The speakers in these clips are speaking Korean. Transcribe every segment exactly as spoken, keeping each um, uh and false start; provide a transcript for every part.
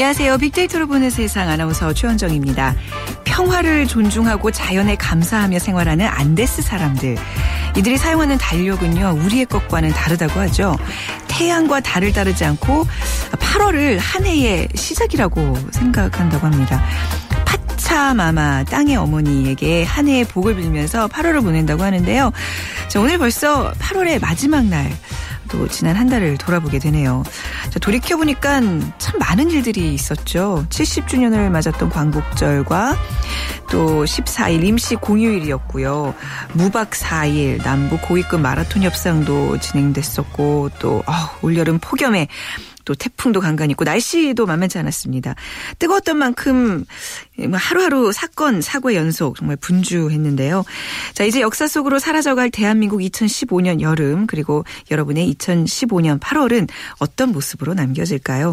안녕하세요. 빅데이터로 보는 세상 아나운서 최원정입니다. 평화를 존중하고 자연에 감사하며 생활하는 안데스 사람들. 이들이 사용하는 달력은요, 우리의 것과는 다르다고 하죠. 태양과 달을 따르지 않고 팔월을 한 해의 시작이라고 생각한다고 합니다. 파차 마마, 땅의 어머니에게 한 해의 복을 빌면서 팔월을 보낸다고 하는데요. 자, 오늘 벌써 팔월의 마지막 날. 또 지난 한 달을 돌아보게 되네요. 자, 돌이켜보니까 참 많은 일들이 있었죠. 칠십 주년을 맞았던 광복절과 또 십사 일 임시 공휴일이었고요. 무박 사 일 남북 고위급 마라톤 협상도 진행됐었고 또 어, 올여름 폭염에 또 태풍도 간간히 있고 날씨도 만만치 않았습니다. 뜨거웠던 만큼 하루하루 사건, 사고의 연속 정말 분주했는데요. 자, 이제 역사 속으로 사라져갈 대한민국 이천십오 년 여름, 그리고 여러분의 이천십오 년 팔월은 어떤 모습으로 남겨질까요?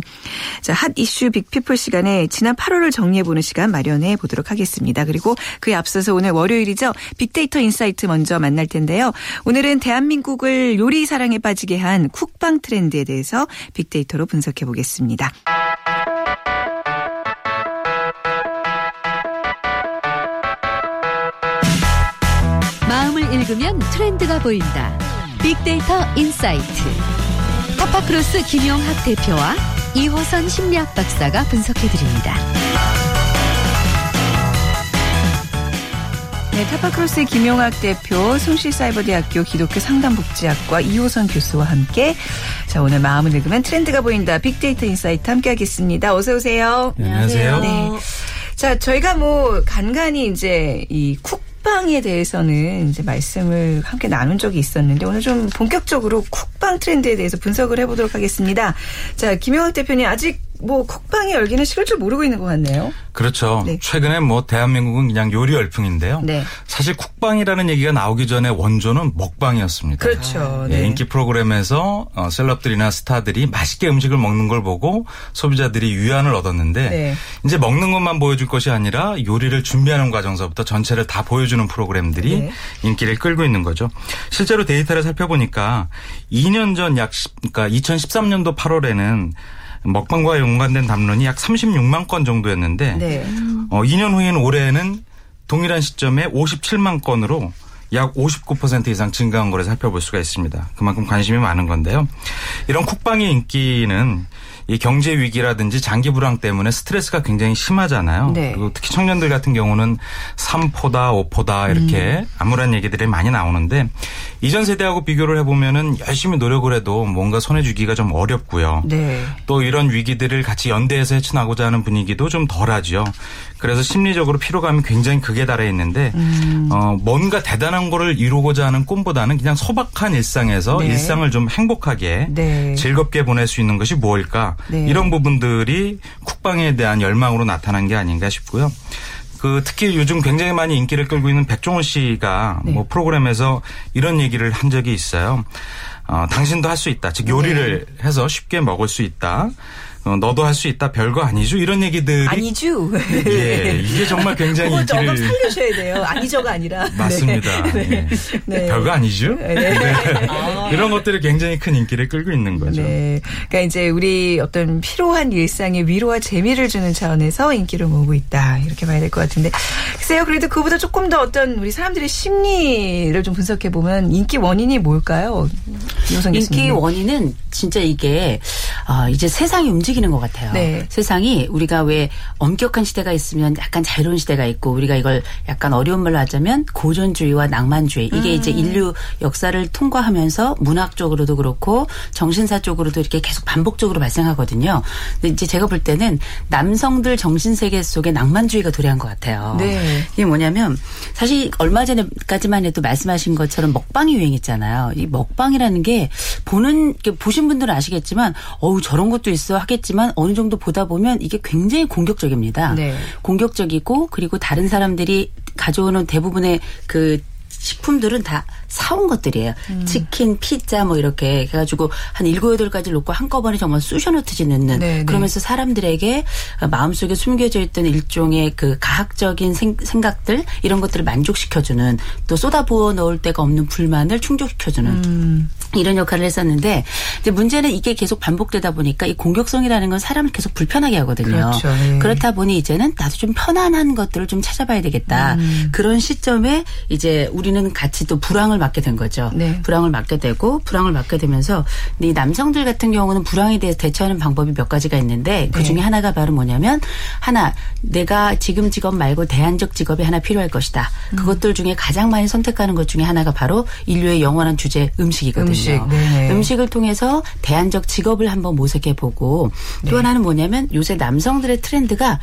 자, 핫 이슈 빅피플 시간에 지난 팔월을 정리해보는 시간 마련해 보도록 하겠습니다. 그리고 그에 앞서서 오늘 월요일이죠. 빅데이터 인사이트 먼저 만날 텐데요. 오늘은 대한민국을 요리 사랑에 빠지게 한 쿡방 트렌드에 대해서 빅데이터 로 분석해 보겠습니다. 마음을 읽으면 트렌드가 보인다. 빅데이터 인사이트. 타파크로스 김용학 대표와 이호선 심리학 박사가 분석해 드립니다. 네, 타파크로스의 김용학 대표, 숭실 사이버대학교 기독교 상담복지학과 이호선 교수와 함께 자, 오늘 마음을 읽으면 트렌드가 보인다. 빅데이터 인사이트 함께하겠습니다. 어서 오세요. 네, 안녕하세요. 네. 자, 저희가 뭐 간간히 이제 이 쿡방에 대해서는 이제 말씀을 함께 나눈 적이 있었는데 오늘 좀 본격적으로 쿡방 트렌드에 대해서 분석을 해보도록 하겠습니다. 자, 김용학 대표님 아직 뭐 쿡방이 열기는 식을 줄 모르고 있는 것 같네요. 그렇죠. 네. 최근에 뭐 대한민국은 그냥 요리 열풍인데요. 네. 사실 쿡방이라는 얘기가 나오기 전에 원조는 먹방이었습니다. 그렇죠. 네. 인기 프로그램에서 셀럽들이나 스타들이 맛있게 음식을 먹는 걸 보고 소비자들이 위안을 얻었는데 네. 이제 먹는 것만 보여줄 것이 아니라 요리를 준비하는 과정서부터 전체를 다 보여주는 프로그램들이 네. 인기를 끌고 있는 거죠. 실제로 데이터를 살펴보니까 이 년 전 약 그러니까 이천십삼 년도 팔월에는 먹방과 연관된 담론이 약 삼십육만 건 정도였는데 네. 어, 이 년 후인 올해에는 동일한 시점에 오십칠만 건으로 약 오십구 퍼센트 이상 증가한 거를 살펴볼 수가 있습니다. 그만큼 관심이 많은 건데요. 이런 쿡방의 인기는 이 경제 위기라든지 장기 불황 때문에 스트레스가 굉장히 심하잖아요. 네. 그리고 특히 청년들 같은 경우는 삼포다, 오포다 이렇게 음. 암울한 얘기들이 많이 나오는데 이전 세대하고 비교를 해보면은 열심히 노력을 해도 뭔가 손해주기가 좀 어렵고요. 네. 또 이런 위기들을 같이 연대해서 헤쳐나고자 하는 분위기도 좀 덜하죠. 그래서 심리적으로 피로감이 굉장히 극에 달해 있는데 음. 어, 뭔가 대단한 거를 이루고자 하는 꿈보다는 그냥 소박한 일상에서 네. 일상을 좀 행복하게 네. 즐겁게 보낼 수 있는 것이 무엇일까? 네. 이런 부분들이 쿡방에 대한 열망으로 나타난 게 아닌가 싶고요. 그 특히 요즘 굉장히 많이 인기를 끌고 있는 백종원 씨가 네. 뭐 프로그램에서 이런 얘기를 한 적이 있어요. 어, 당신도 할 수 있다. 즉 요리를 네. 해서 쉽게 먹을 수 있다. 너도 할 수 있다. 별거 아니죠. 이런 얘기들이. 아니죠. 예, 이게 정말 굉장히 인기를. 그걸 조금 살려줘야 돼요. 아니죠가 아니라. 맞습니다. 네. 네. 네. 별거 아니죠. 네. 네. 아. 이런 것들이 굉장히 큰 인기를 끌고 있는 거죠. 네. 그러니까 이제 우리 어떤 피로한 일상에 위로와 재미를 주는 차원에서 인기를 모으고 있다. 이렇게 봐야 될 것 같은데. 글쎄요. 그래도 그보다 조금 더 어떤 우리 사람들의 심리를 좀 분석해 보면 인기 원인이 뭘까요? 인기 원인은 진짜 이게 어, 이제 세상이 움직이는 것 같아요. 네. 세상이 우리가 왜 엄격한 시대가 있으면 약간 자유로운 시대가 있고 우리가 이걸 약간 어려운 말로 하자면 고전주의와 낭만주의 이게 음. 이제 인류 역사를 통과하면서 문학적으로도 그렇고 정신사 쪽으로도 이렇게 계속 반복적으로 발생하거든요. 근데 이제 제가 볼 때는 남성들 정신세계 속에 낭만주의가 도래한 것 같아요. 네. 이게 뭐냐면 사실 얼마 전에까지만 해도 말씀하신 것처럼 먹방이 유행했잖아요. 이 먹방이라는 게 보는 보신 분들은 아시겠지만 어우 저런 것도 있어 하겠지. 지만 어느 정도 보다 보면 이게 굉장히 공격적입니다. 네. 공격적이고 그리고 다른 사람들이 가져오는 대부분의 그 식품들은 다 사온 것들이에요. 음. 치킨, 피자 뭐 이렇게 해가지고 한 일곱 여덟 가지 놓고 한꺼번에 정말 쑤셔놓듯이 넣는. 네네. 그러면서 사람들에게 마음속에 숨겨져 있던 일종의 그 가학적인 생, 생각들 이런 것들을 만족시켜주는, 또 쏟아부어 넣을 데가 없는 불만을 충족시켜주는 음. 이런 역할을 했었는데, 이제 문제는 이게 계속 반복되다 보니까 이 공격성이라는 건 사람을 계속 불편하게 하거든요. 그렇죠. 네. 그렇다 보니 이제는 나도 좀 편안한 것들을 좀 찾아봐야 되겠다. 음. 그런 시점에 이제 우리는 같이 또 불황을 맞게 된 거죠. 네. 불황을 맞게 되고 불황을 맞게 되면서 이 남성들 같은 경우는 불황에 대해 대처하는 방법이 몇 가지가 있는데, 그중에 네. 하나가 바로 뭐냐면, 하나 내가 지금 직업 말고 대안적 직업이 하나 필요할 것이다. 음. 그것들 중에 가장 많이 선택하는 것 중에 하나가 바로 인류의 영원한 주제 음식이거든요. 음식. 네. 음식을 통해서 대안적 직업을 한번 모색해보고, 네. 또 하나는 뭐냐면 요새 남성들의 트렌드가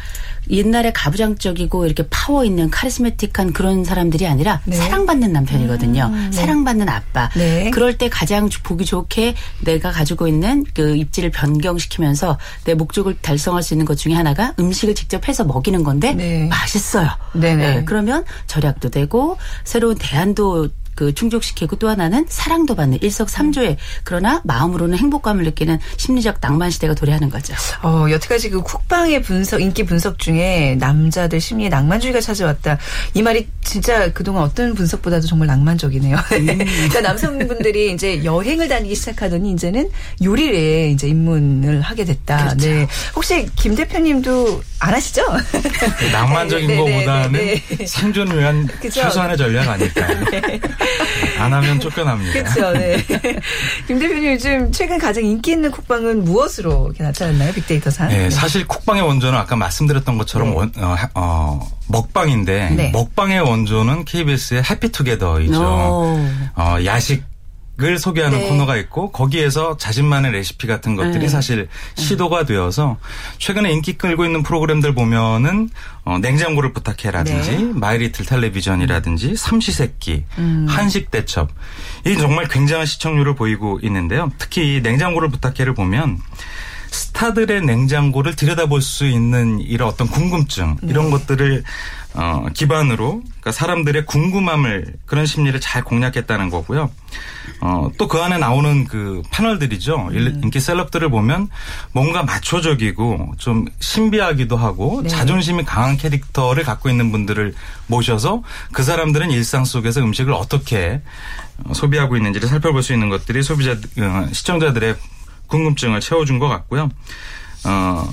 옛날에 가부장적이고 이렇게 파워 있는 카리스마틱한 그런 사람들이 아니라 네. 사랑받는 남편이거든요. 음, 네. 사랑받는 아빠. 네. 그럴 때 가장 보기 좋게 내가 가지고 있는 그 입지를 변경시키면서 내 목적을 달성할 수 있는 것 중에 하나가 음식을 직접 해서 먹이는 건데 네. 맛있어요. 네네. 네. 그러면 절약도 되고 새로운 대안도 그 충족시키고, 또 하나는 사랑도 받는 일석삼조의, 그러나 마음으로는 행복감을 느끼는 심리적 낭만 시대가 도래하는 거죠. 어, 여태까지 그 쿡방의 분석, 인기 분석 중에 남자들 심리에 낭만주의가 찾아왔다. 이 말이 진짜 그동안 어떤 분석보다도 정말 낭만적이네요. 음. 그러니까 남성분들이 이제 여행을 다니기 시작하더니 이제는 요리에 이제 입문을 하게 됐다. 그렇죠. 네. 혹시 김 대표님도 안 하시죠? 네, 낭만적인 네, 거보다는 네, 네. 생존을 위한 그렇죠? 최소한의 전략 아닐까. 네. 안 하면 쫓겨납니다. 그렇죠. 네. 김 대표님, 요즘 최근 가장 인기 있는 쿡방은 무엇으로 이렇게 나타났나요? 빅데이터상. 네, 네. 사실 쿡방의 원조는 아까 말씀드렸던 것처럼 네. 원, 어, 어, 먹방인데 네. 먹방의 원조는 케이비에스의 해피투게더이죠. 어, 야식. 을 소개하는 네. 코너가 있고, 거기에서 자신만의 레시피 같은 것들이 네. 사실 시도가 되어서 최근에 인기 끌고 있는 프로그램들 보면은 어, 냉장고를 부탁해라든지 네. 마이리틀 텔레비전이라든지 삼시세끼, 음. 한식 대첩, 이 정말 굉장한 시청률을 보이고 있는데요. 특히 이 냉장고를 부탁해를 보면 스타들의 냉장고를 들여다볼 수 있는 이런 어떤 궁금증 이런 네. 것들을 어, 기반으로 그러니까 사람들의 궁금함을, 그런 심리를 잘 공략했다는 거고요. 어, 또 그 안에 나오는 그 패널들이죠. 음. 인기 셀럽들을 보면 뭔가 마초적이고 좀 신비하기도 하고 네. 자존심이 강한 캐릭터를 갖고 있는 분들을 모셔서 그 사람들은 일상 속에서 음식을 어떻게 소비하고 있는지를 살펴볼 수 있는 것들이 소비자 시청자들의 궁금증을 채워준 것 같고요. 어,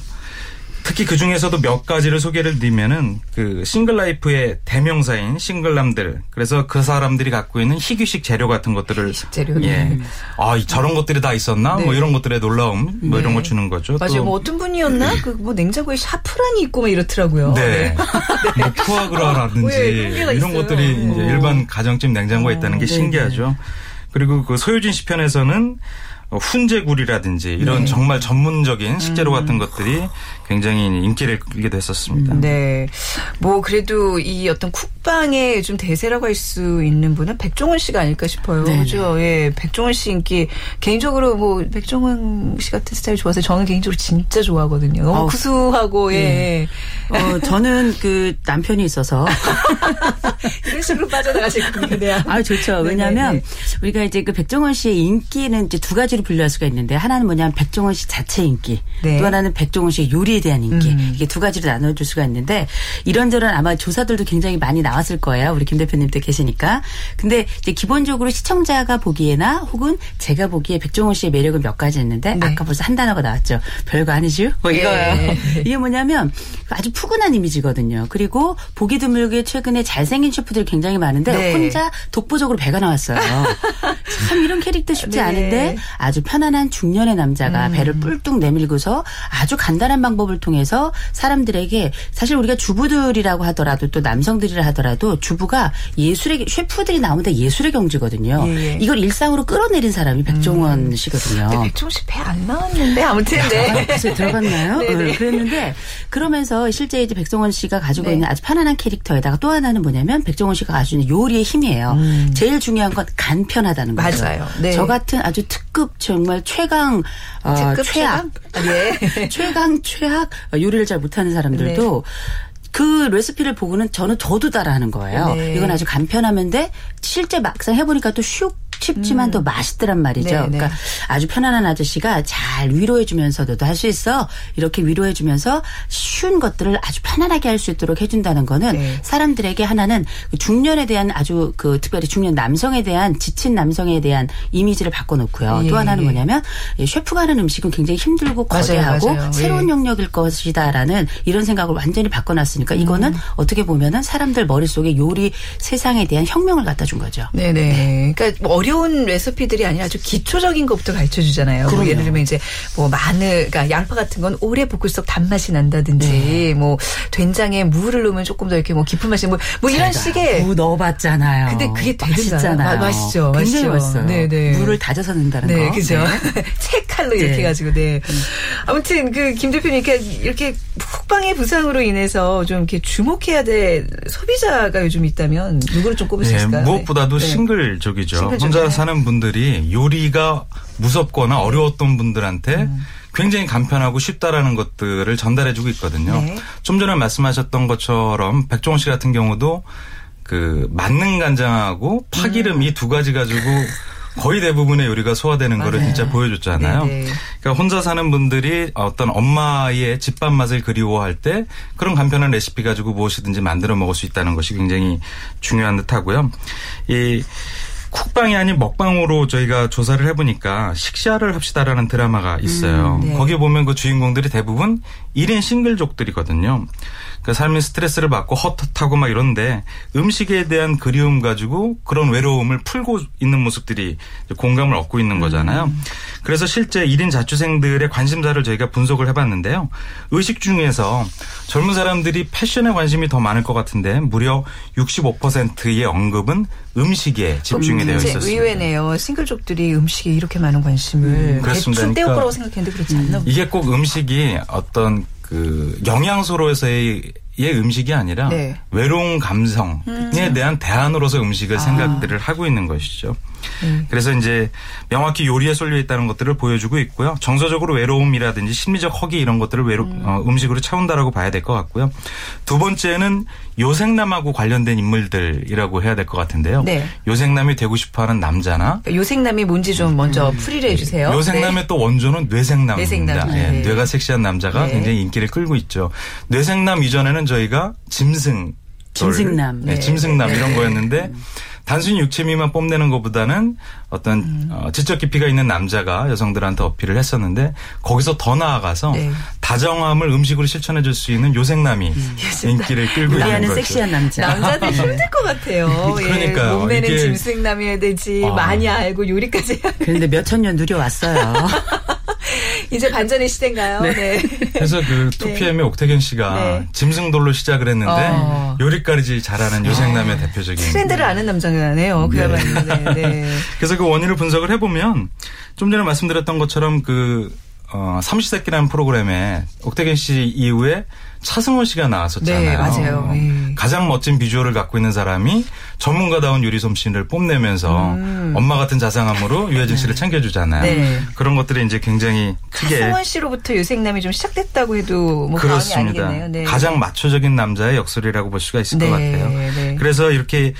특히 그 중에서도 몇 가지를 소개를 드리면은 그 싱글라이프의 대명사인 싱글남들, 그래서 그 사람들이 갖고 있는 희귀식 재료 같은 것들을 희귀식 재료, 예, 아 저런 것들이 다 있었나, 네. 뭐 이런 것들의 놀라움, 뭐 네. 이런 걸 주는 거죠. 맞아요. 뭐 어떤 분이었나, 네. 그 뭐 냉장고에 샤프란이 있고 막 이렇더라고요. 네, 네. 뭐 푸아그라라든지 네, 이런 것들이 네. 이제 일반 가정집 냉장고에 어, 있다는 게 네, 신기하죠. 네. 그리고 그 소유진 씨 편에서는 훈제구리라든지 이런 네. 정말 전문적인 식재료 음. 같은 것들이 굉장히 인기를 끌게 됐었습니다. 네. 뭐 그래도 이 어떤 쿡방의 좀 대세라고 할 수 있는 분은 백종원 씨가 아닐까 싶어요. 네네. 그렇죠? 예. 백종원 씨 인기. 개인적으로 뭐 백종원 씨 같은 스타일 좋아서 저는 개인적으로 진짜 좋아하거든요. 너무 어, 구수하고 예. 네. 어, 저는 그 남편이 있어서 이런 식으로 빠져나가실 겁니다. 아, 좋죠. 왜냐하면 우리가 이제 그 백종원 씨의 인기는 이제 두 가지로 분류할 수가 있는데, 하나는 뭐냐면 백종원 씨 자체 인기, 네. 또 하나는 백종원 씨의 요리에 대한 인기. 음. 이게 두 가지로 나눠줄 수가 있는데, 이런저런 아마 조사들도 굉장히 많이 나왔을 거예요. 우리 김 대표님도 계시니까. 근데 이제 기본적으로 시청자가 보기에나 혹은 제가 보기에 백종원 씨의 매력은 몇 가지 있는데, 네. 아까 벌써 한 단어가 나왔죠. 별거 아니죠? 뭐 이거예요. 네. 이게 뭐냐면 아주 푸근한 이미지거든요. 그리고 보기 드물게 최근에 잘생긴 셰프들이 굉장히 많은데 네. 혼자 독보적으로 배가 나왔어요. 참 이런 캐릭터 쉽지 네. 않은데 아주 편안한 중년의 남자가 음. 배를 뿔뚝 내밀고서 아주 간단한 방법을 통해서 사람들에게, 사실 우리가 주부들이라고 하더라도 또 남성들이라 하더라도 주부가 예술의, 셰프들이 나오는데 예술의 경지거든요. 예. 이걸 일상으로 끌어내린 사람이 백종원 음. 씨거든요. 근데 백종원 씨 배 안 나왔는데 아무튼 네. 글쎄 들어갔나요? 네, 그랬는데 그러면서 실제 이제 백종원 씨가 가지고 네. 있는 아주 편안한 캐릭터에다가 또 하나는 뭐냐면 백종원 씨가 가지고 있는 요리의 힘이에요. 음. 제일 중요한 건 간편하다는 거죠. 맞아요. 네. 저 같은 아주 특급, 정말 최강, 어, 최악, 최강? 네. 최강, 최악 요리를 잘 못하는 사람들도 네. 그 그 레시피를 보고는 저는 저도 따라하는 거예요. 네. 이건 아주 간편하면데 실제 막상 해보니까 또 슉 쉽지만 음. 더 맛있더란 말이죠. 네, 그러니까 네. 아주 편안한 아저씨가 잘 위로해주면서 너도 할 수 있어. 이렇게 위로해주면서 쉬운 것들을 아주 편안하게 할 수 있도록 해준다는 거는 네. 사람들에게 하나는 중년에 대한 아주 그 특별히 중년 남성에 대한 지친 남성에 대한 이미지를 바꿔놓고요. 예, 또 하나는 예. 뭐냐면 셰프가 하는 음식은 굉장히 힘들고 거대하고 맞아요, 맞아요. 새로운 예. 영역일 것이다라는 이런 생각을 완전히 바꿔놨으니까 음. 이거는 어떻게 보면은 사람들 머릿속에 요리 세상에 대한 혁명을 갖다 준 거죠. 네네. 네. 그러니까 어려 어려운 레시피들이 아니라 아주 기초적인 것부터 가르쳐 주잖아요. 뭐 예를 들면 이제 뭐 마늘, 그러니까 양파 같은 건 오래 볶을수록 단맛이 난다든지, 네. 뭐 된장에 무를 넣으면 조금 더 이렇게 뭐 깊은 맛이 뭐, 뭐 이런 식의 무 넣어봤잖아요. 근데 그게 되잖아요. 맛있죠. 굉장히 맛있어요. 네네. 무를 다져서 넣는다는 네, 거. 그죠. 네. 채칼로 이렇게 네. 가지고 네. 음. 아무튼 그 김 대표님 그러니까 이렇게 훅방의 부상으로 인해서 좀 이렇게 주목해야 될 소비자가 요즘 있다면 누구를 좀 꼽을 수 있을까요? 네, 무엇보다도 네. 싱글족이죠. 싱글족. 혼자 사는 분들이 요리가 무섭거나 어려웠던 분들한테 굉장히 간편하고 쉽다라는 것들을 전달해주고 있거든요. 네. 좀 전에 말씀하셨던 것처럼 백종원 씨 같은 경우도 그 만능 간장하고 파기름 음. 이 두 가지 가지고 거의 대부분의 요리가 소화되는 맞아요. 거를 진짜 보여줬잖아요. 네네. 그러니까 혼자 사는 분들이 어떤 엄마의 집밥 맛을 그리워할 때 그런 간편한 레시피 가지고 무엇이든지 만들어 먹을 수 있다는 것이 굉장히 중요한 듯하고요. 이 쿡방이 아닌 먹방으로 저희가 조사를 해보니까 식샤를 합시다라는 드라마가 있어요. 음, 네. 거기에 보면 그 주인공들이 대부분 일 인 싱글족들이거든요. 그러니까 삶이 스트레스를 받고 헛헛하고 막 이런데 음식에 대한 그리움 가지고 그런 외로움을 풀고 있는 모습들이 공감을 얻고 있는 거잖아요. 음. 그래서 실제 일 인 자취생들의 관심사를 저희가 분석을 해봤는데요. 의식 중에서 젊은 사람들이 패션에 관심이 더 많을 것 같은데 무려 육십오 퍼센트의 언급은 음식에 집중이 음, 되어 있었습니다. 의외네요. 싱글족들이 음식에 이렇게 많은 관심을 음, 그렇습니다. 대충 떼올 거라고 생각했는데 그렇지 않나 보죠. 이게 꼭 음식이 어떤 그 영양소로서의 음식이 아니라 네. 외로운 감성에 음. 대한 대안으로서 음식을 아. 생각들을 하고 있는 것이죠. 음. 그래서 이제 명확히 요리에 쏠려 있다는 것들을 보여주고 있고요. 정서적으로 외로움이라든지 심리적 허기 이런 것들을 외로, 음. 어, 음식으로 채운다라고 봐야 될 것 같고요. 두 번째는 요생남하고 관련된 인물들이라고 해야 될 것 같은데요. 네. 요생남이 되고 싶어하는 남자나. 그러니까 요생남이 뭔지 좀 먼저 음. 풀이를 해주세요. 요생남의 네. 또 원조는 뇌생남입니다. 뇌생남. 네. 네. 뇌가 섹시한 남자가 네. 굉장히 인기를 끌고 있죠. 뇌생남 이전에는 저희가 짐승. 짐승남. 네. 네. 짐승남 네. 이런 거였는데 단순히 육체미만 뽐내는 것보다는 어떤 음. 어, 지적 깊이가 있는 남자가 여성들한테 어필을 했었는데 거기서 더 나아가서 네. 다정함을 음식으로 실천해 줄 수 있는 요생남이 음. 인기를 끌고 있는 거죠. 나는 섹시한 남자. 남자들 힘들 것 같아요. 그러니까요. 예, 몸매는 짐승남이어야 되지 아. 많이 알고 요리까지 해야 그런데 몇천 년 누려왔어요. 이제 반전의 시대인가요? 네. 네. 그래서 그 투피엠의 네. 옥택연 씨가 네. 짐승돌로 시작을 했는데 어. 요리까지 잘하는 요생남의 아. 대표적인 트렌드를 아는 남자네요. 그야말로. 네. 네. 그래서 그 원인을 분석을 해보면 좀 전에 말씀드렸던 것처럼 그 어, 삼시세끼라는 프로그램에 옥택연 씨 이후에 차승원 씨가 나왔었잖아요. 네, 맞아요. 네. 가장 멋진 비주얼을 갖고 있는 사람이 전문가다운 요리 솜씨를 뽐내면서 음. 엄마 같은 자상함으로 유해진 씨를 챙겨주잖아요. 네. 그런 것들이 이제 굉장히 크게. 차승원 씨로부터 요생남이 좀 시작됐다고 해도 뭐 과언이 아니겠네요. 네. 가장 마초적인 남자의 역설이라고 볼 수가 있을 네. 것 같아요. 네. 그래서 이렇게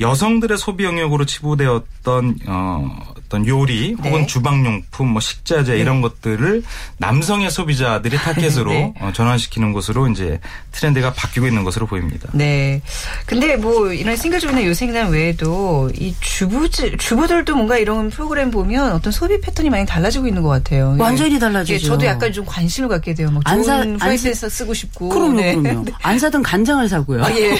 여성들의 소비 영역으로 치부되었던 어, 어떤 요리 혹은 네. 주방용품, 뭐 식자재 네. 이런 것들을 남성의 소비자들이 타겟으로 네. 어, 전환시키는 것으로. 이제 트렌드가 바뀌고 있는 것으로 보입니다. 네. 근데 뭐 이런 싱글족이나 요생남 외에도 이 주부 주부들도 뭔가 이런 프로그램 보면 어떤 소비 패턴이 많이 달라지고 있는 것 같아요. 완전히 달라지죠. 예, 저도 약간 좀 관심을 갖게 돼요. 막 안 좋은 후라이팬에서 쓰고 싶고. 그럼요. 네. 그럼요. 안 사던 간장을 사고요. 아, 예.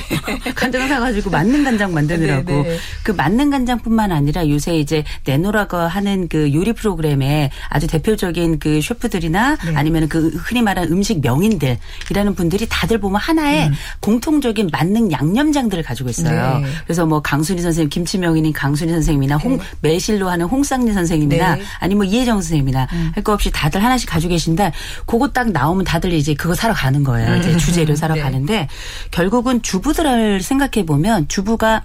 간장을 사가지고 만능 간장 만드느라고. 네, 네. 그 만능 간장뿐만 아니라 요새 이제 내노라고 하는 그 요리 프로그램에 아주 대표적인 그 셰프들이나 네. 아니면 그 흔히 말하는 음식 명인들이라는 분들이 다들 보면 하나의 음. 공통적인 만능 양념장들을 가지고 있어요. 네. 그래서 뭐 강순희 선생님, 김치명인인 강순희 선생님이나 홍, 네. 매실로 하는 홍상민 선생님이나 네. 아니면 이혜정 선생님이나 음. 할 거 없이 다들 하나씩 가지고 계신데 그거 딱 나오면 다들 이제 그거 사러 가는 거예요. 음. 이제 주재료 사러 네. 가는데 결국은 주부들을 생각해 보면 주부가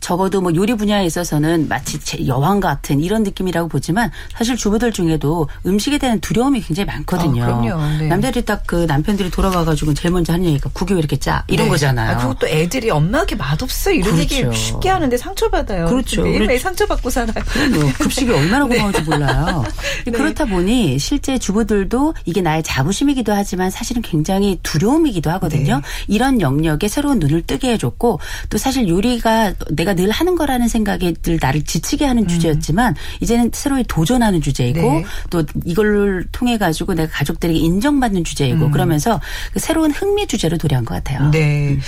적어도 뭐 요리 분야에 있어서는 마치 여왕 같은 이런 느낌이라고 보지만 사실 주부들 중에도 음식에 대한 두려움이 굉장히 많거든요. 아, 그럼요. 네. 남자들이 딱 그 남편들이 돌아와가지고 제일 먼저 하는 얘기가 국이 왜 이렇게 짜 이런 네. 거잖아요. 아, 그리고 또 애들이 엄마 이렇게 맛없어 이런 그렇죠. 얘기 쉽게 하는데 상처받아요. 그렇죠. 매일매일 그렇죠. 상처받고 살아요. 그럼요. 급식이 얼마나 고마운지 네. 몰라요. 네. 그렇다 보니 실제 주부들도 이게 나의 자부심이기도 하지만 사실은 굉장히 두려움이기도 하거든요. 네. 이런 영역에 새로운 눈을 뜨게 해줬고 또 사실 요리가 내가 늘 하는 거라는 생각에 늘 나를 지치게 하는 음. 주제였지만 이제는 새로이 도전하는 주제이고 네. 또 이걸 통해 가지고 내가 가족들에게 인정받는 주제이고 음. 그러면서 새로운 흥미 주제로 도래한 것 같아요. 네. 음.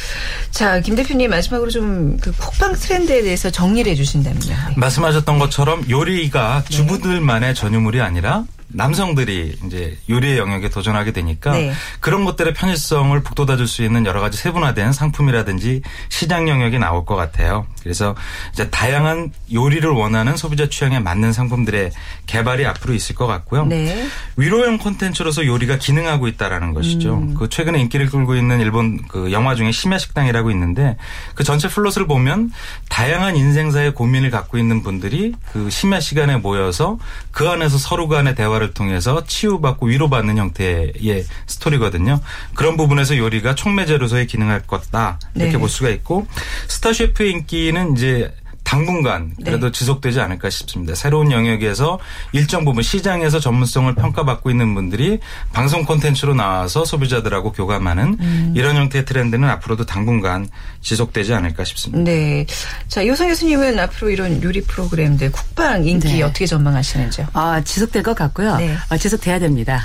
자, 김 대표님 마지막으로 좀 그 콕방 트렌드에 대해서 정리를 해 주신다면요. 네. 말씀하셨던 것처럼 요리가 네. 주부들만의 전유물이 아니라 남성들이 이제 요리의 영역에 도전하게 되니까 네. 그런 것들의 편의성을 북돋아줄 수 있는 여러 가지 세분화된 상품이라든지 시장 영역이 나올 것 같아요. 그래서 이제 다양한 요리를 원하는 소비자 취향에 맞는 상품들의 개발이 앞으로 있을 것 같고요. 네. 위로형 콘텐츠로서 요리가 기능하고 있다라는 것이죠. 음. 그 최근에 인기를 끌고 있는 일본 그 영화 중에 심야식당이라고 있는데 그 전체 플롯을 보면 다양한 인생사의 고민을 갖고 있는 분들이 그 심야 시간에 모여서 그 안에서 서로 간의 대화 를 통해서 치유받고 위로받는 형태의 스토리거든요. 그런 부분에서 요리가 촉매제로서의 기능할 것이다 이렇게 네. 볼 수가 있고 스타 셰프의 인기는 이제 당분간 그래도 네. 지속되지 않을까 싶습니다. 새로운 영역에서 일정 부분 시장에서 전문성을 평가받고 있는 분들이 방송 콘텐츠로 나와서 소비자들하고 교감하는 음. 이런 형태의 트렌드는 앞으로도 당분간 지속되지 않을까 싶습니다. 네. 자, 요성 교수님은 앞으로 이런 요리 프로그램들 국방 인기 네. 어떻게 전망하시는지요? 아, 지속될 것 같고요. 네. 아, 지속돼야 됩니다.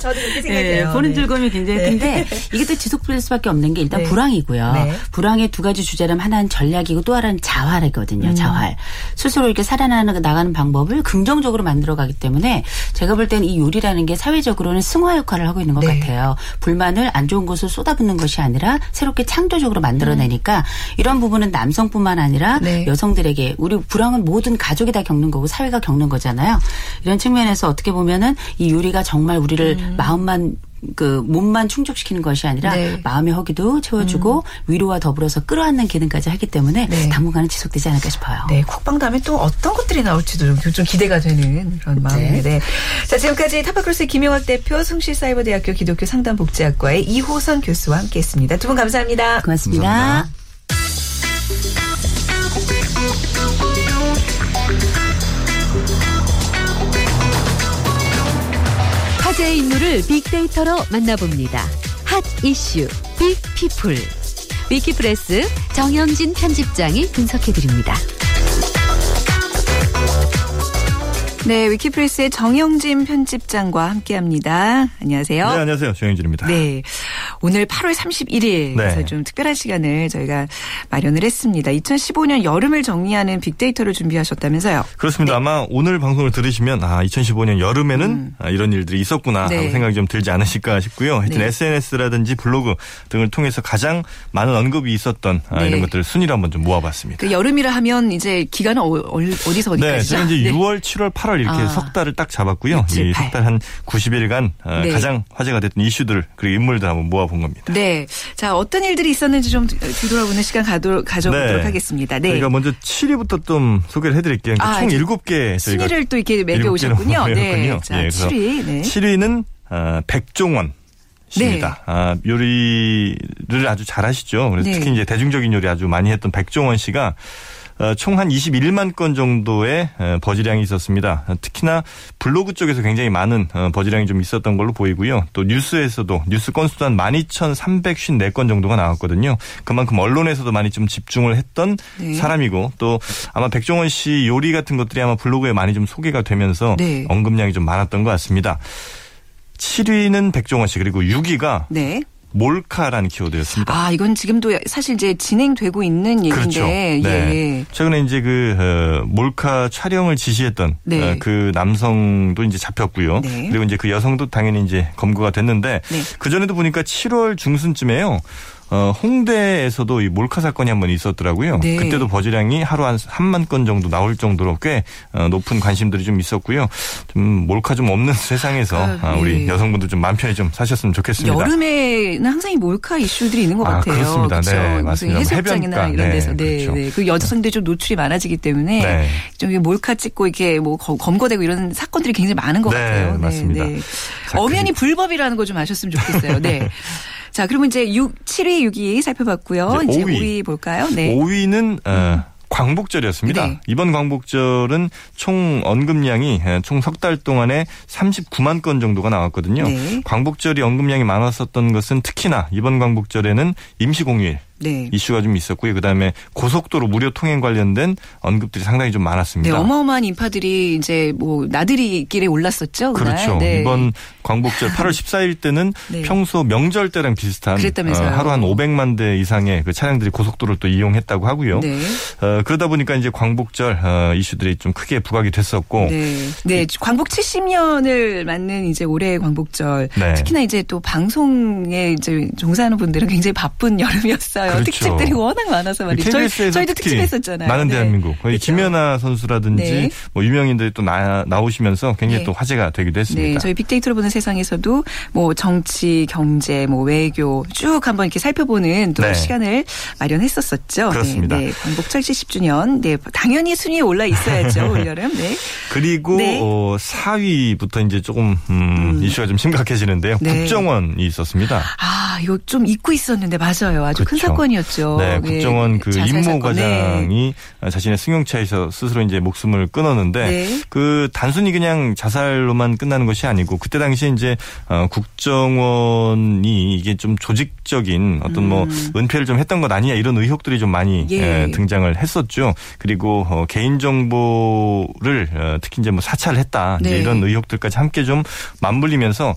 저도 그렇게 생각해요. 네, 보는 네. 즐거움이 굉장히 네. 큰데 이게 또 지속될 수밖에 없는 게 일단 네. 불황이고요. 네. 불황의 두 가지 주제라면 하나는 전략이고 또 하나는 자활이거든요. 음. 자활. 스스로 이렇게 살아나는 나가는 방법을 긍정적으로 만들어가기 때문에 제가 볼 때는 이 요리라는 게 사회적으로는 승화 역할을 하고 있는 것 네. 같아요. 불만을 안 좋은 곳으로 쏟아붓는 것이 아니라 새롭게 창조적으로 만들어내니까 음. 이런 부분은 남성뿐만 아니라 네. 여성들에게 우리 불황은 모든 가족이 다 겪는 거고 사회가 겪는 거잖아요. 이런 측면에서 어떻게 보면은 이 요리가 정말 우리를 음. 마음만 그 몸만 충족시키는 것이 아니라 네. 마음의 허기도 채워주고 음. 위로와 더불어서 끌어안는 기능까지 하기 때문에 네. 당분간은 지속되지 않을까 싶어요. 네, 콕방 다음에 또 어떤 것들이 나올지도 좀, 좀 기대가 되는 그런 마음이네. 네. 자, 지금까지 타파크로스의 김영학 대표, 숭실사이버대학교 기독교 상담복지학과의 이호선 교수와 함께했습니다. 두 분 감사합니다. 고맙습니다. 감사합니다. 화제의 인물을 빅데이터로 만나봅니다. 핫 이슈 빅피플 위키프레스 정영진 편집장이 분석해드립니다. 네, 위키프레스의 정영진 편집장과 함께합니다. 안녕하세요. 네, 안녕하세요. 정영진입니다. 네, 오늘 팔월 삼십일일 그래서 네. 좀 특별한 시간을 저희가 마련을 했습니다. 이천십오년 여름을 정리하는 빅데이터를 준비하셨다면서요? 그렇습니다. 네. 아마 오늘 방송을 들으시면 아 이천십오년 여름에는 음. 아, 이런 일들이 있었구나 네. 하고 생각이 좀 들지 않으실까 싶고요. 하여튼 네. 에스엔에스라든지 블로그 등을 통해서 가장 많은 언급이 있었던 아, 네. 이런 것들을 순위로 한번 좀 모아봤습니다. 그 여름이라 하면 이제 기간은 어, 어디서 어디까지죠? 네, 저는 이제 네. 유월, 칠월, 팔월 이렇게 아, 석 달을 딱 잡았고요. 이 석 달 한 구십일간 네. 가장 화제가 됐던 이슈들 그리고 인물들 한번 모아본 겁니다. 네, 자 어떤 일들이 있었는지 좀 뒤돌아보는 시간 가도록, 가져보도록 네. 하겠습니다. 네, 저희가 먼저 칠 위부터 좀 소개를 해드릴게요. 그러니까 아, 총 일곱 개 저희가 순위를 또 이렇게 매겨 오셨군요. 네, 자, 네. 칠 위. 네. 칠 위는 어, 백종원. 입니다. 네. 아, 요리를 아주 잘하시죠. 그래서 네. 특히 이제 대중적인 요리 아주 많이 했던 백종원 씨가 총 한 이십일만 건 정도의 버즈량이 있었습니다. 특히나 블로그 쪽에서 굉장히 많은 버즈량이 좀 있었던 걸로 보이고요. 또 뉴스에서도 뉴스 건수도 한 만 이천삼백오십사 건 정도가 나왔거든요. 그만큼 언론에서도 많이 좀 집중을 했던 네. 사람이고 또 아마 백종원 씨 요리 같은 것들이 아마 블로그에 많이 좀 소개가 되면서 네. 언급량이 좀 많았던 것 같습니다. 칠 위는 백종원 씨 그리고 육 위가 네. 몰카라는 키워드였습니다. 아, 이건 지금도 사실 이제 진행되고 있는 얘기인데. 그렇죠. 네. 예. 최근에 이제 그 어, 몰카 촬영을 지시했던 네. 어, 그 남성도 이제 잡혔고요. 네. 그리고 이제 그 여성도 당연히 이제 검거가 됐는데 네. 그 전에도 보니까 칠월 중순쯤에요. 어, 홍대에서도 이 몰카 사건이 한번 있었더라고요. 네. 그때도 버즈량이 하루 한 삼만 건 정도 나올 정도로 꽤 높은 관심들이 좀 있었고요. 좀 몰카 좀 없는 세상에서 아, 네. 우리 여성분들 좀 마음 편히 좀 사셨으면 좋겠습니다. 여름에는 항상 이 몰카 이슈들이 있는 것 아, 같아요. 그렇습니다. 그렇죠? 네, 맞습니다. 해변가나 해변가. 이런 데서. 네, 네. 그렇죠. 네. 그 여성들이 좀 노출이 많아지기 때문에 네. 좀 몰카 찍고 이렇게 뭐 검거되고 이런 사건들이 굉장히 많은 것 네, 같아요. 네, 맞습니다. 네. 자, 엄연히 그... 불법이라는 거 좀 아셨으면 좋겠어요. 네. 자, 그러면 이제 칠 위, 육 위 살펴봤고요. 이제, 이제 오 위 볼까요? 네. 오 위는 어, 광복절이었습니다. 네. 이번 광복절은 총 언급량이 총 석 달 동안에 삼십구만 건 정도가 나왔거든요. 네. 광복절이 언급량이 많았었던 것은 특히나 이번 광복절에는 임시공휴일. 네. 이슈가 좀 있었고요. 그다음에 고속도로 무료 통행 관련된 언급들이 상당히 좀 많았습니다. 네, 어마어마한 인파들이 이제 뭐 나들이 길에 올랐었죠. 그날? 그렇죠. 네. 이번 광복절 팔월 십사일 때는 네. 평소 명절 때랑 비슷한 그랬다면서요. 하루 한 오백만 대 이상의 그 차량들이 고속도로를 또 이용했다고 하고요. 네. 어, 그러다 보니까 이제 광복절 어, 이슈들이 좀 크게 부각이 됐었고. 네. 네. 광복 칠십 년을 맞는 이제 올해의 광복절. 네. 특히나 이제 또 방송에 이제 종사하는 분들은 굉장히 바쁜 여름이었어요. 그렇죠. 특집들이 워낙 많아서 말이죠. 저희, 저희도 특집했었잖아요. 나는 네. 대한민국. 그렇죠. 김연아 선수라든지 네. 뭐 유명인들이 또 나, 나오시면서 굉장히 네. 또 화제가 되기도 했습니다. 네. 저희 빅데이터로 보는 세상에서도 뭐 정치, 경제, 뭐 외교 쭉 한번 이렇게 살펴보는 또 네. 시간을 마련했었었죠. 그렇습니다. 네. 네. 광복절 칠십 주년. 네. 당연히 순위에 올라 있어야죠. 올여름. 네. 그리고 네. 어, 사 위부터 이제 조금 음, 음. 이슈가 좀 심각해지는데요. 네. 국정원이 있었습니다. 아, 이거 좀 잊고 있었는데 맞아요. 아주 그렇죠. 큰 사건. 사건이었죠. 네, 국정원 네. 그 임모 과장이 네. 자신의 승용차에서 스스로 이제 목숨을 끊었는데 네. 그 단순히 그냥 자살로만 끝나는 것이 아니고 그때 당시에 이제 국정원이 이게 좀 조직적인 어떤 음. 뭐 은폐를 좀 했던 것 아니냐 이런 의혹들이 좀 많이 예. 등장을 했었죠. 그리고 개인 정보를 특히 이제 뭐 사찰을 했다 네. 이제 이런 의혹들까지 함께 좀 맞물리면서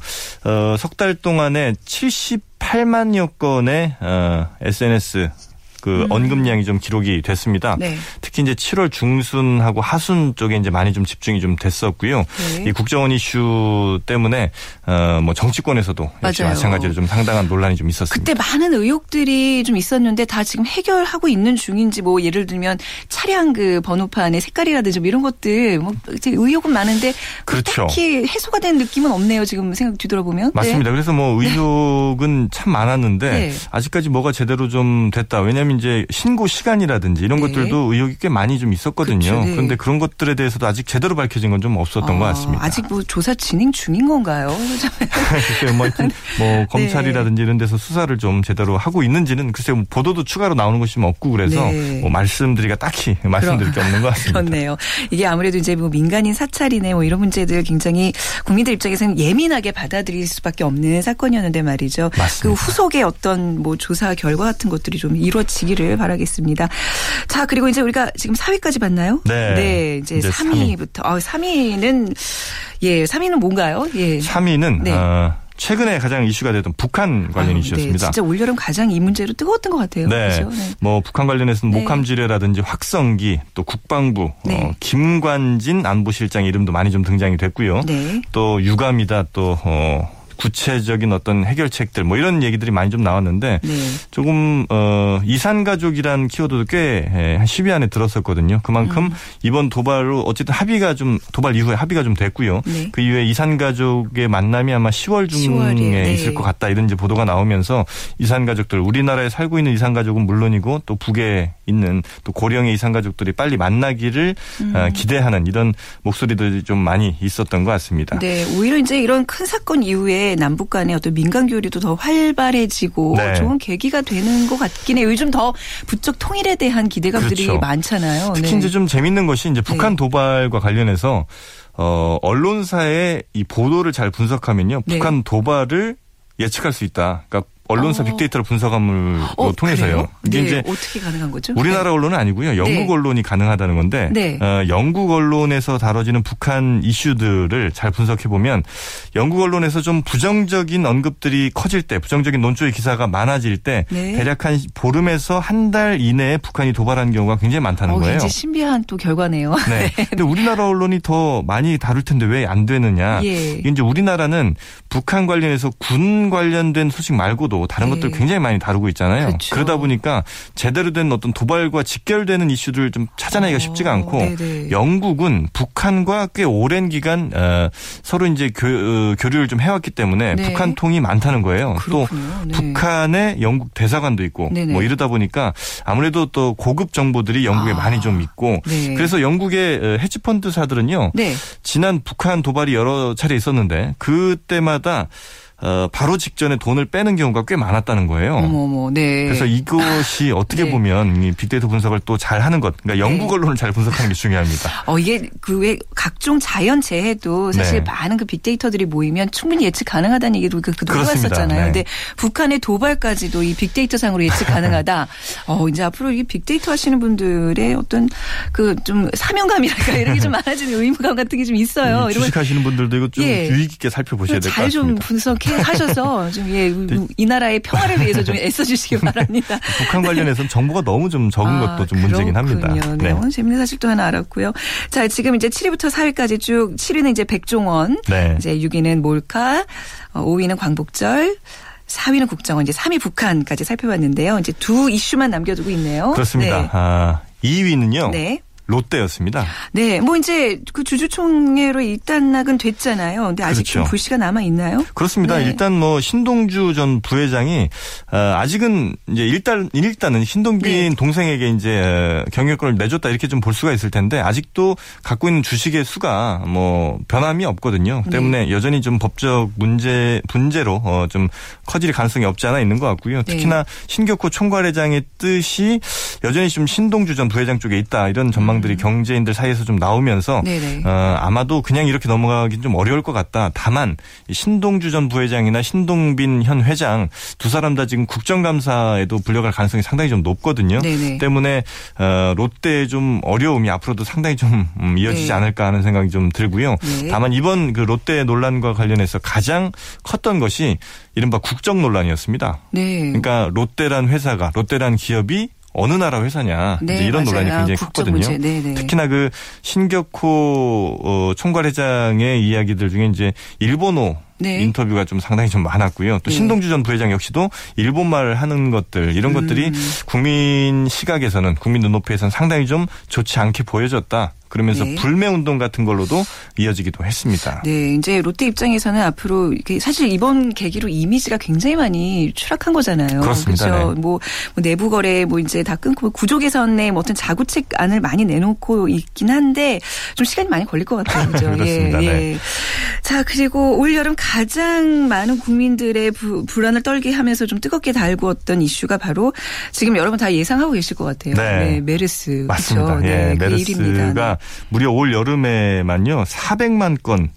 석 달 동안에 칠십팔만여 건의 어, 에스엔에스 그 음. 언급량이 좀 기록이 됐습니다. 네. 특히 이제 칠월 중순하고 하순 쪽에 이제 많이 좀 집중이 좀 됐었고요. 네. 이 국정원 이슈 때문에 어 뭐 정치권에서도 역시 마찬가지로 좀 상당한 논란이 좀 있었습니다. 그때 많은 의혹들이 좀 있었는데 다 지금 해결하고 있는 중인지 뭐 예를 들면 차량 그 번호판의 색깔이라든지 뭐 이런 것들 뭐 의혹은 많은데 그렇죠. 딱히 해소가 된 느낌은 없네요. 지금 생각 뒤돌아보면. 맞습니다. 네. 그래서 뭐 의혹은 네. 참 많았는데 네. 아직까지 뭐가 제대로 좀 됐다. 왜냐하면 이제 신고 시간이라든지 이런 네. 것들도 의혹이 꽤 많이 좀 있었거든요. 그렇죠, 네. 그런데 그런 것들에 대해서도 아직 제대로 밝혀진 건 좀 없었던 아, 것 같습니다. 아직 뭐 조사 진행 중인 건가요? 글쎄요. 뭐, 뭐 검찰이라든지 네. 이런 데서 수사를 좀 제대로 하고 있는지는 글쎄요. 뭐 보도도 추가로 나오는 것이 없고 그래서 네. 뭐 말씀드리기가 딱히 말씀드릴 그럼, 게 없는 것 같습니다. 그렇네요. 이게 아무래도 이제 뭐 민간인 사찰이네 뭐 이런 문제들 굉장히 국민들 입장에서는 예민하게 받아들일 수밖에 없는 사건이었는데 말이죠. 맞습니다. 그 후속의 어떤 뭐 조사 결과 같은 것들이 좀 이루어지 지기를 바라겠습니다. 자, 그리고 이제 우리가 지금 사 위까지 봤나요? 네. 네, 이제, 이제 삼 위부터. 삼 위. 아, 삼 위는 예, 삼 위는 뭔가요? 예. 삼 위는 네. 어. 최근에 가장 이슈가 됐던 북한 관련 아유, 이슈였습니다. 네, 진짜 올여름 가장 이 문제로 뜨거웠던 것 같아요. 네. 그렇죠? 네. 뭐 북한 관련해서는 네. 목함지뢰라든지 확성기 또 국방부 네. 어, 김관진 안보실장 이름도 많이 좀 등장이 됐고요. 네. 또 유감이다 또 어, 구체적인 어떤 해결책들 뭐 이런 얘기들이 많이 좀 나왔는데 네. 조금 어, 이산가족이란 키워드도 꽤 한 십 위 안에 들었었거든요. 그만큼 음. 이번 도발로 어쨌든 합의가 좀 도발 이후에 합의가 좀 됐고요. 네. 그 이후에 이산가족의 만남이 아마 시월 중에 네. 있을 것 같다 이런 이제 보도가 나오면서 이산가족들 우리나라에 살고 있는 이산가족은 물론이고 또 북에 있는 또 고령의 이산가족들이 빨리 만나기를 음. 어, 기대하는 이런 목소리들이 좀 많이 있었던 것 같습니다. 네, 오히려 이제 이런 큰 사건 이후에 남북 간의 어떤 민간 교류도 더 활발해지고 네. 좋은 계기가 되는 것 같긴 해요. 요즘 더 부쩍 통일에 대한 기대감들이 그렇죠. 많잖아요. 특히 네. 이제 좀 재밌는 것이 이제 북한 네. 도발과 관련해서 어, 언론사의 이 보도를 잘 분석하면요, 네. 북한 도발을 예측할 수 있다. 그러니까 언론사 어. 빅데이터를 분석함을 어, 통해서요. 이게 네. 이제 어떻게 가능한 거죠? 우리나라 네. 언론은 아니고요. 영국 네. 언론이 가능하다는 건데 네. 어, 영국 언론에서 다뤄지는 북한 이슈들을 잘 분석해 보면 영국 언론에서 좀 부정적인 언급들이 커질 때, 부정적인 논조의 기사가 많아질 때 네. 대략 한 보름에서 한 달 이내에 북한이 도발한 경우가 굉장히 많다는 어, 거예요. 이제 신비한 또 결과네요. 네. 네. 근데 우리나라 언론이 더 많이 다룰 텐데 왜 안 되느냐? 예. 이게 이제 우리나라는 북한 관련해서 군 관련된 소식 말고도 말고도 다른 네. 것들 굉장히 많이 다루고 있잖아요. 그렇죠. 그러다 보니까 제대로 된 어떤 도발과 직결되는 이슈들을 좀 찾아내기가 어, 쉽지가 않고 네네. 영국은 북한과 꽤 오랜 기간 어, 서로 이제 교, 어, 교류를 좀 해왔기 때문에 네. 북한 통이 많다는 거예요. 그렇군요. 또 네. 북한에 영국 대사관도 있고 네네. 뭐 이러다 보니까 아무래도 또 고급 정보들이 영국에 아, 많이 좀 있고 네. 그래서 영국의 헤지펀드사들은요. 네. 지난 북한 도발이 여러 차례 있었는데 그때마다 어, 바로 직전에 돈을 빼는 경우가 꽤 많았다는 거예요. 어머머, 네. 그래서 이것이 어떻게 네. 보면 이 빅데이터 분석을 또 잘하는 것, 그러니까 영국 네. 언론을 잘 분석하는 게 중요합니다. 어, 이게 그 왜 각종 자연재해도 사실 네. 많은 그 빅데이터들이 모이면 충분히 예측 가능하다는 얘기도 그도 해봤었잖아요. 그런데 네. 북한의 도발까지도 이 빅데이터 상으로 예측 가능하다. 어, 이제 앞으로 이 빅데이터 하시는 분들의 어떤 그 좀 사명감이랄까 이런 게 좀 많아지는 의무감 같은 게 좀 있어요. 주식하시는 분들도 이거 좀 예. 유익 있게 살펴보셔야 될 것 같습니다. 잘 좀 분석. 하셔서 좀 예, 이 나라의 평화를 위해서 좀 애써주시기 바랍니다. 북한 관련해서는 정보가 너무 좀 적은 아, 것도 좀 문제긴 합니다. 네. 네. 재밌는 사실 또 하나 알았고요. 자, 지금 이제 칠 위부터 사 위까지 쭉 칠 위는 이제 백종원, 네. 이제 육 위는 몰카, 오 위는 광복절. 사 위는 국정원, 이제 삼 위 북한까지 살펴봤는데요. 이제 두 이슈만 남겨두고 있네요. 그렇습니다. 네. 아, 이 위는요. 네. 롯데였습니다. 네, 뭐 이제 그 주주총회로 일단락은 됐잖아요. 그런데 아직 그렇죠. 좀 불씨가 남아 있나요? 그렇습니다. 네. 일단 뭐 신동주 전 부회장이 아직은 이제 일단 일단은 신동빈 네. 동생에게 이제 경영권을 내줬다 이렇게 좀 볼 수가 있을 텐데 아직도 갖고 있는 주식의 수가 뭐 변함이 없거든요. 때문에 네. 여전히 좀 법적 문제 분제로 어 좀 커질 가능성이 없지 않아 있는 것 같고요. 특히나 네. 신격호 총괄회장의 뜻이 여전히 좀 신동주 전 부회장 쪽에 있다 이런 전망. 들이 경제인들 사이에서 좀 나오면서 어, 아마도 그냥 이렇게 넘어가긴 좀 어려울 것 같다. 다만 신동주 전 부회장이나 신동빈 현 회장 두 사람 다 지금 국정감사에도 불려갈 가능성이 상당히 좀 높거든요. 네네. 때문에 어, 롯데의 좀 어려움이 앞으로도 상당히 좀 이어지지 네. 않을까 하는 생각이 좀 들고요. 네. 다만 이번 그 롯데 논란과 관련해서 가장 컸던 것이 이른바 국정 논란이었습니다. 네. 그러니까 롯데란 회사가 롯데란 기업이 어느 나라 회사냐 네, 이런 맞아요. 논란이 굉장히 컸거든요. 네, 네. 특히나 그 신격호 총괄회장의 이야기들 중에 이제 일본어 네. 인터뷰가 좀 상당히 좀 많았고요. 또 네. 신동주 전 부회장 역시도 일본말 하는 것들 이런 음. 것들이 국민 시각에서는 국민 눈높이에서는 상당히 좀 좋지 않게 보여졌다. 그러면서 네. 불매운동 같은 걸로도 이어지기도 했습니다. 네. 이제 롯데 입장에서는 앞으로 사실 이번 계기로 이미지가 굉장히 많이 추락한 거잖아요. 그렇습니다. 그렇죠? 네. 뭐, 뭐 내부 거래 뭐 이제 다 끊고 구조 개선에 뭐 어떤 자구책 안을 많이 내놓고 있긴 한데 좀 시간이 많이 걸릴 것 같아요. 그렇죠? 그렇습니다. 예, 네. 예. 자, 그리고 올 여름 가장 많은 국민들의 부, 불안을 떨게 하면서 좀 뜨겁게 달구었던 이슈가 바로 지금 여러분 다 예상하고 계실 것 같아요. 네. 네. 메르스. 맞습니다. 그렇죠? 예, 네, 메르스가 그 무려 올 여름에만요 사백만 건.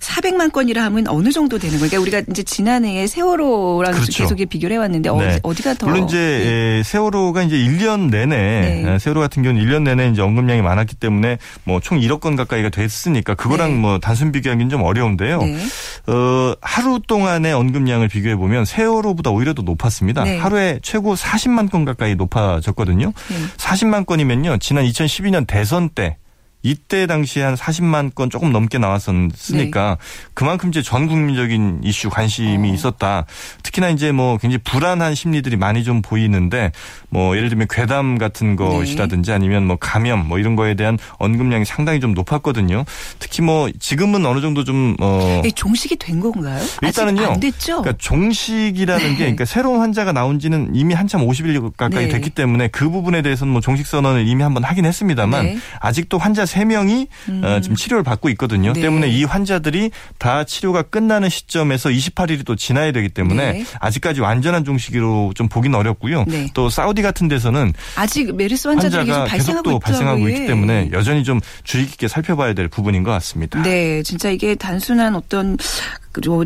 사백만 건이라 하면 어느 정도 되는 거예요? 그러니까 우리가 이제 지난해에 세월호랑 그렇죠. 계속 비교를 해왔는데 네. 어디가 더. 물론 이제 네. 세월호가 이제 일 년 내내 네. 세월호 같은 경우는 일 년 내내 이제 언급량이 많았기 때문에 뭐 총 일억 건 가까이가 됐으니까 그거랑 네. 뭐 단순 비교하기는 좀 어려운데요. 네. 어, 하루 동안의 언급량을 비교해 보면 세월호보다 오히려 더 높았습니다. 네. 하루에 최고 사십만 건 가까이 높아졌거든요. 네. 사십만 건이면요 지난 이천십이 년 대선 때. 이때 당시에 한 사십만 건 조금 넘게 나왔었으니까 네. 그만큼 이제 전 국민적인 이슈 관심이 어. 있었다. 특히나 이제 뭐 굉장히 불안한 심리들이 많이 좀 보이는데 뭐 예를 들면 괴담 같은 것이라든지 네. 아니면 뭐 감염 뭐 이런 거에 대한 언급량이 상당히 좀 높았거든요. 특히 뭐 지금은 어느 정도 좀 어 종식이 된 건가요? 일단은요. 안 됐죠? 그러니까 종식이라는 네. 게 그러니까 새로운 환자가 나온 지는 이미 한참 오십 일 가까이 네. 됐기 때문에 그 부분에 대해서는 뭐 종식 선언을 이미 한번 하긴 했습니다만 네. 아직도 환자 세 명이 음. 어, 지금 치료를 받고 있거든요. 네. 때문에 이 환자들이 다 치료가 끝나는 시점에서 이십팔 일이 또 지나야 되기 때문에 네. 아직까지 완전한 종식으로 좀 보긴 어렵고요. 네. 또 사우디 같은 데서는 아직 메르스 환자들이 계속 발생하고, 계속 발생하고 있기 때문에 여전히 좀 주의 깊게 살펴봐야 될 부분인 것 같습니다. 네. 진짜 이게 단순한 어떤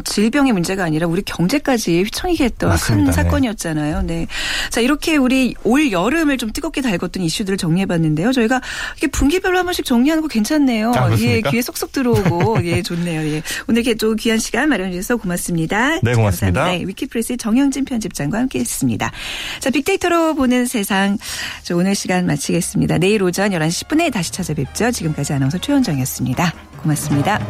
질병의 문제가 아니라 우리 경제까지 휘청이게 했던 맞습니다. 큰 사건이었잖아요. 네. 자, 이렇게 우리 올 여름을 좀 뜨겁게 달궜던 이슈들을 정리해봤는데요. 저희가 이게 분기별로 한 번씩 정리하는 거 괜찮네요. 아, 예, 귀에 쏙쏙 들어오고 예, 좋네요. 예. 오늘 이렇게 또 귀한 시간 마련해 주셔서 고맙습니다. 네, 고맙습니다. 네, 위키프레스의 정영진 편집장과 함께했습니다. 자, 빅데이터로 보는 세상 오늘 시간 마치겠습니다. 내일 오전 열한 시 십 분에 다시 찾아뵙죠. 지금까지 아나운서 최원정이었습니다. 고맙습니다.